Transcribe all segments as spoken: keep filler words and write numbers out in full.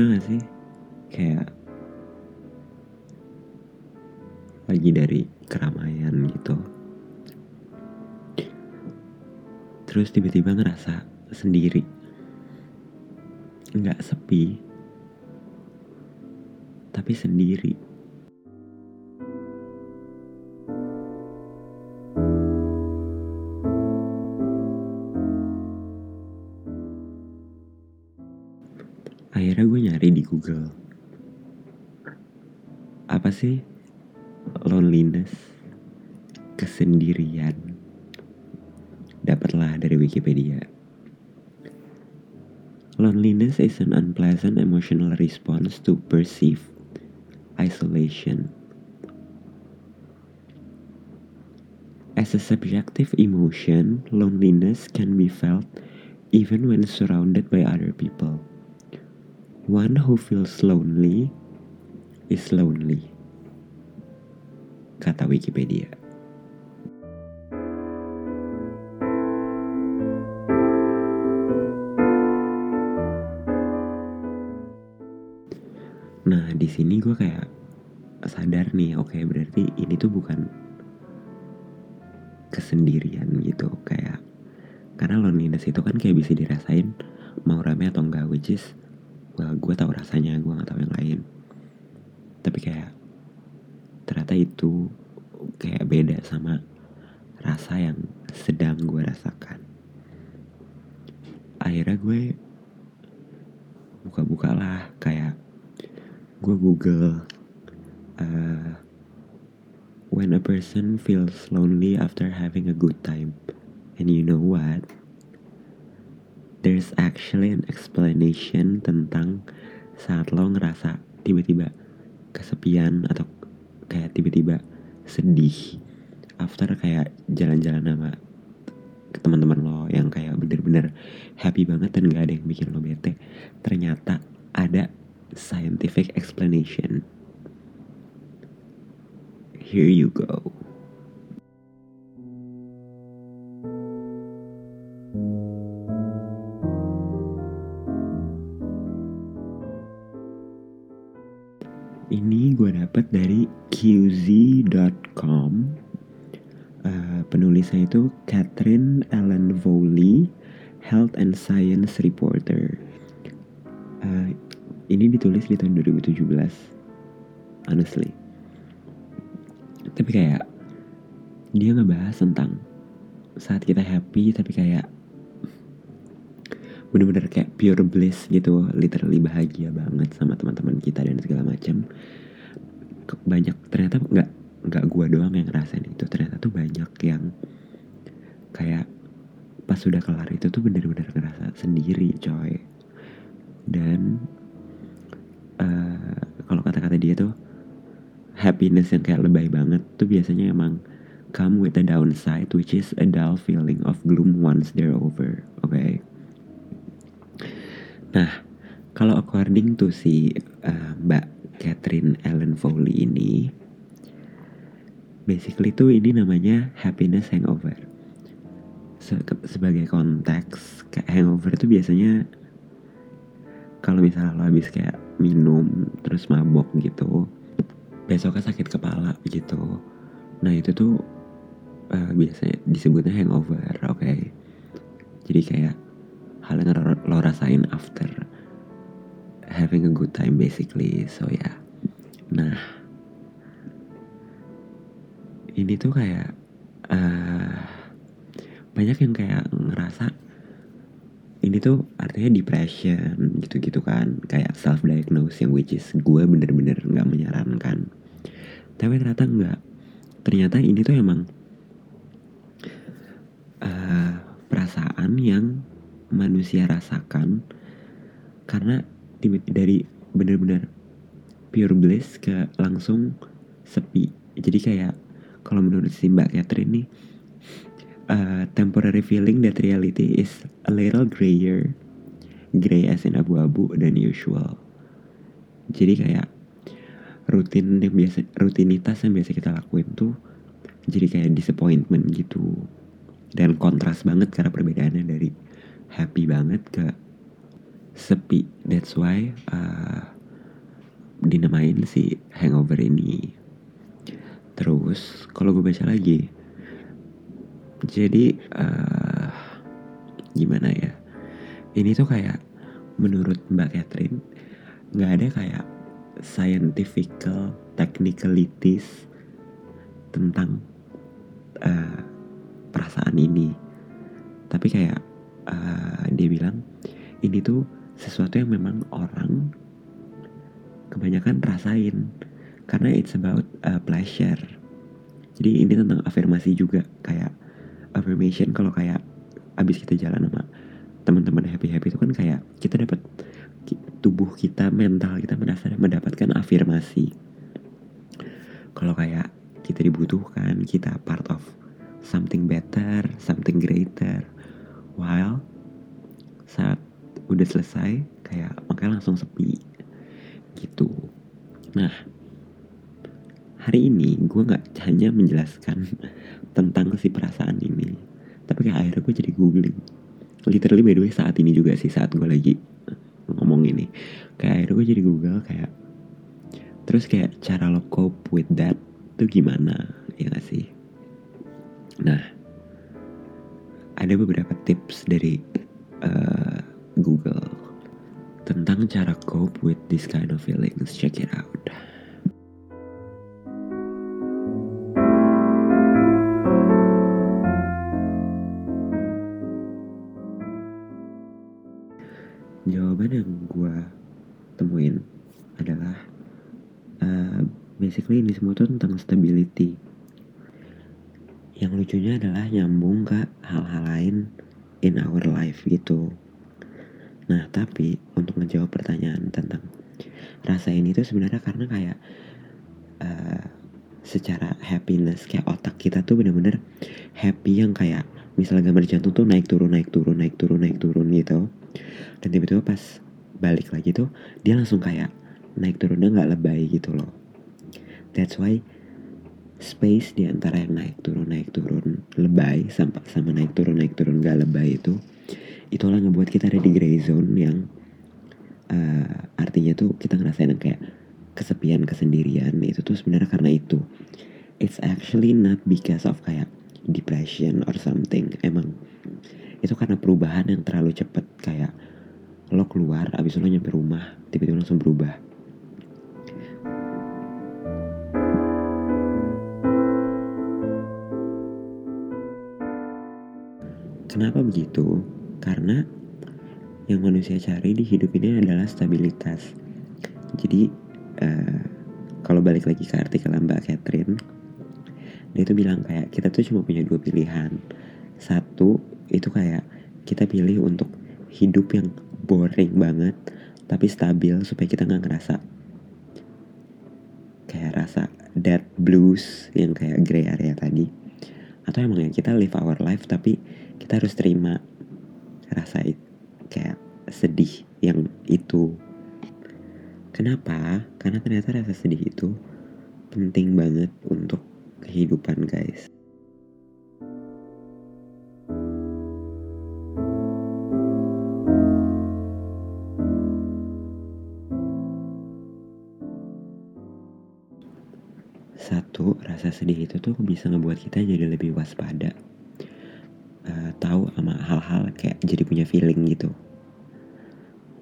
Bener gak sih? Kayak lagi dari keramaian gitu, terus tiba-tiba ngerasa sendiri, gak sepi, tapi sendiri. Akhirnya gue nyari di Google, apa sih loneliness, kesendirian. Dapatlah dari Wikipedia. Loneliness is an unpleasant emotional response to perceived isolation. As a subjective emotion, loneliness can be felt even when surrounded by other people. One who feels lonely is lonely, kata Wikipedia. Nah, di sini gue kayak sadar nih, oke, okay, berarti ini tuh bukan kesendirian gitu, kayak karena loneliness itu kan kayak bisa dirasain mau rame atau enggak, which is well, gue tahu rasanya, gue nggak tahu yang lain. Tapi kayak ternyata itu kayak beda sama rasa yang sedang gue rasakan. Akhirnya gue buka-buka lah, kayak gue Google uh, when a person feels lonely after having a good time. And you know what? There's actually an explanation tentang saat lo ngerasa tiba-tiba kesepian atau kayak tiba-tiba sedih after kayak jalan-jalan sama teman-teman lo yang kayak bener-bener happy banget dan gak ada yang bikin lo bete. Ternyata ada scientific explanation. Here you go. Ini gue dapet dari Q Z dot com. Uh, penulisnya itu Catherine Allen Volley, Health and Science Reporter. Uh, ini ditulis di tahun dua ribu tujuh belas. Honestly. Tapi kayak dia ngebahas tentang saat kita happy tapi kayak bener-bener kayak pure bliss gitu, literally bahagia banget sama teman-teman kita dan segala macam. Banyak ternyata nggak nggak gua doang yang ngerasain itu, ternyata tuh banyak yang kayak pas sudah kelar itu tuh bener-bener ngerasa sendiri, coy. Dan uh, kalau kata-kata dia tuh happiness yang kayak lebay banget tuh biasanya emang come with a downside, which is a dull feeling of gloom once they're over. Oke. Okay? Nah, kalau according to si uh, Mbak Catherine Allen Foley ini, basically tuh ini namanya happiness hangover. Se- sebagai konteks, hangover tuh biasanya kalau misalnya lo habis kayak minum terus mabok gitu, besoknya sakit kepala gitu. Nah, itu tuh uh, biasanya disebutnya hangover, oke. Okay? Jadi kayak hal yang lo rasain after having a good time basically. So ya yeah. Nah, ini tuh kayak uh, banyak yang kayak ngerasa ini tuh artinya depression gitu-gitu kan, kayak self-diagnose, yang which is gue bener-bener gak menyarankan. Tapi ternyata enggak, ternyata ini tuh emang uh, perasaan yang manusia rasakan karena dari benar-benar pure bliss ke langsung sepi. Jadi kayak kalau menurut si Mbak Catherine nih, uh, temporary feeling that reality is a little grayer, gray as in abu-abu, than usual. Jadi kayak rutin yang biasa, rutinitas yang biasa kita lakuin tuh jadi kayak disappointment gitu, dan kontras banget karena perbedaannya dari happy banget ke sepi. That's why uh, dinamain si hangover ini. Terus kalau gue baca lagi, jadi uh, gimana ya, ini tuh kayak menurut Mbak Catherine nggak ada kayak scientific technicalities tentang uh, perasaan ini, tapi kayak uh, dia bilang ini tuh sesuatu yang memang orang kebanyakan rasain karena it's about uh, pleasure. Jadi ini tentang afirmasi juga, kayak affirmation kalau kayak abis kita jalan sama teman-teman happy-happy itu kan kayak kita dapat, tubuh kita, mental kita merasa mendapatkan afirmasi. Kalau kayak kita dibutuhkan, kita part of something better, something greater. While saat udah selesai kayak makanya langsung sepi gitu. Nah, hari ini gue gak hanya menjelaskan tentang si perasaan ini, tapi kayak akhirnya gue jadi googling. Literally by the way saat ini juga sih, saat gue lagi ngomong ini, kayak akhirnya gue jadi google kayak, terus kayak cara lo cope with that tuh gimana, ya gak sih? Nah, ada beberapa tips dari uh, Google tentang cara cope with this kind of feelings. Check it out. Jawaban yang gue temuin adalah uh, basically ini semua tuh tentang stability. Yang lucunya adalah nyambung ke hal-hal lain in our life gitu. Nah, tapi untuk ngejawab pertanyaan tentang rasa ini tuh sebenarnya karena kayak uh, secara happiness kayak otak kita tuh benar-benar happy yang kayak misalnya gambar jantung tuh naik turun naik turun naik turun naik turun gitu. Dan tiba-tiba pas balik lagi tuh dia langsung kayak naik turunnya gak lebay gitu loh. That's why space di antara yang naik turun naik turun lebay sama, sama naik turun naik turun gak lebay itu, itulah ngebuat kita ada di gray zone yang uh, artinya tuh kita ngerasain kayak kesepian, kesendirian. Itu tuh sebenarnya karena itu. It's actually not because of kayak depression or something. Emang itu karena perubahan yang terlalu cepat, kayak lo keluar abis lo nyampe rumah tiba-tiba langsung berubah. Kenapa begitu? Karena yang manusia cari di hidup ini adalah stabilitas. Jadi uh, kalau balik lagi ke artikel Mbak Catherine, dia tuh bilang kayak kita tuh cuma punya dua pilihan. Satu itu kayak kita pilih untuk hidup yang boring banget tapi stabil supaya kita gak ngerasa kayak rasa dead blues yang kayak gray area tadi. Atau emangnya kita live our life tapi kita harus terima rasa kayak sedih yang itu. Kenapa? Karena ternyata rasa sedih itu penting banget untuk kehidupan, guys. Satu, rasa sedih itu tuh bisa ngebuat kita jadi lebih waspada, uh, tahu sama hal-hal kayak jadi punya feeling gitu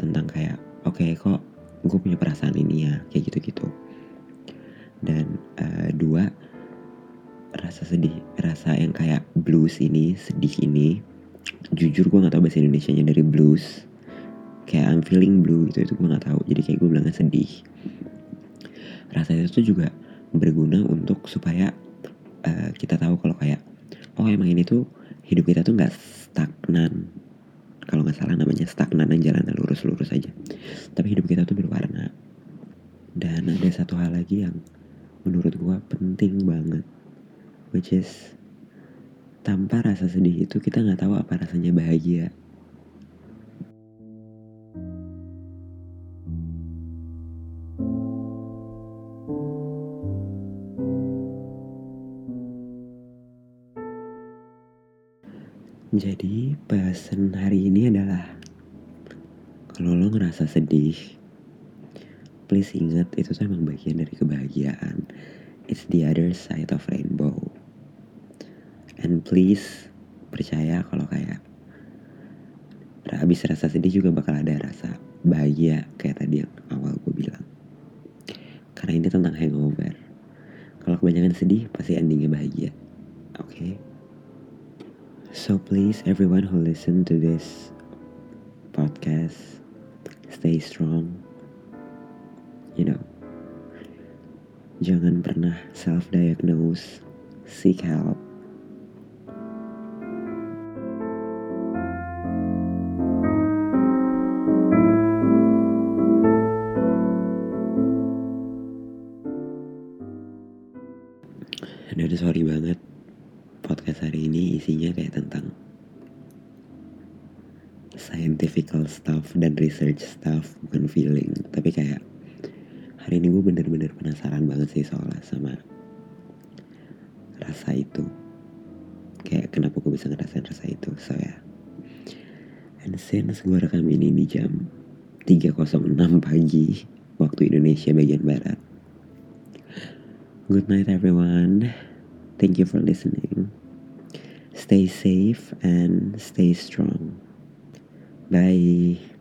tentang kayak oke okay, kok gue punya perasaan ini ya, kayak gitu-gitu. Dan uh, dua, rasa sedih, rasa yang kayak blues ini, sedih ini, jujur gue nggak tahu bahasa Indonesianya dari blues, kayak I'm feeling blue gitu, itu gue nggak tahu. Jadi kayak gue bilangnya sedih. Rasa itu tuh juga berguna untuk supaya uh, kita tahu kalau kayak oh emang ini tuh hidup kita tuh nggak stagnan. Kalau nggak salah namanya stagnan yang jalannya lurus-lurus aja, tapi hidup kita tuh berwarna. Dan ada satu hal lagi yang menurut gue penting banget, which is tanpa rasa sedih itu kita nggak tahu apa rasanya bahagia. Jadi bahasan hari ini adalah Kalau lo ngerasa sedih, please ingat itu tuh emang bagian dari kebahagiaan. It's the other side of rainbow. And please percaya kalau kayak abis rasa sedih juga bakal ada rasa bahagia kayak tadi yang awal gue bilang. Karena ini tentang hangover. Kalau kebanyakan sedih pasti endingnya bahagia. Oke? Okay? So please everyone who listen to this podcast, stay strong. You know, jangan pernah self-diagnose, seek help. Dan sorry banget, podcast hari ini isinya kayak tentang scientific stuff dan research stuff, bukan feeling. Tapi kayak hari ini gue bener-bener penasaran banget sih soalnya sama rasa itu. Kayak kenapa gue bisa ngerasain rasa itu. So ya yeah. And since gue rekam ini di jam tiga nol enam pagi waktu Indonesia bagian barat. Good night everyone. Thank you for listening. Stay safe and stay strong. Bye.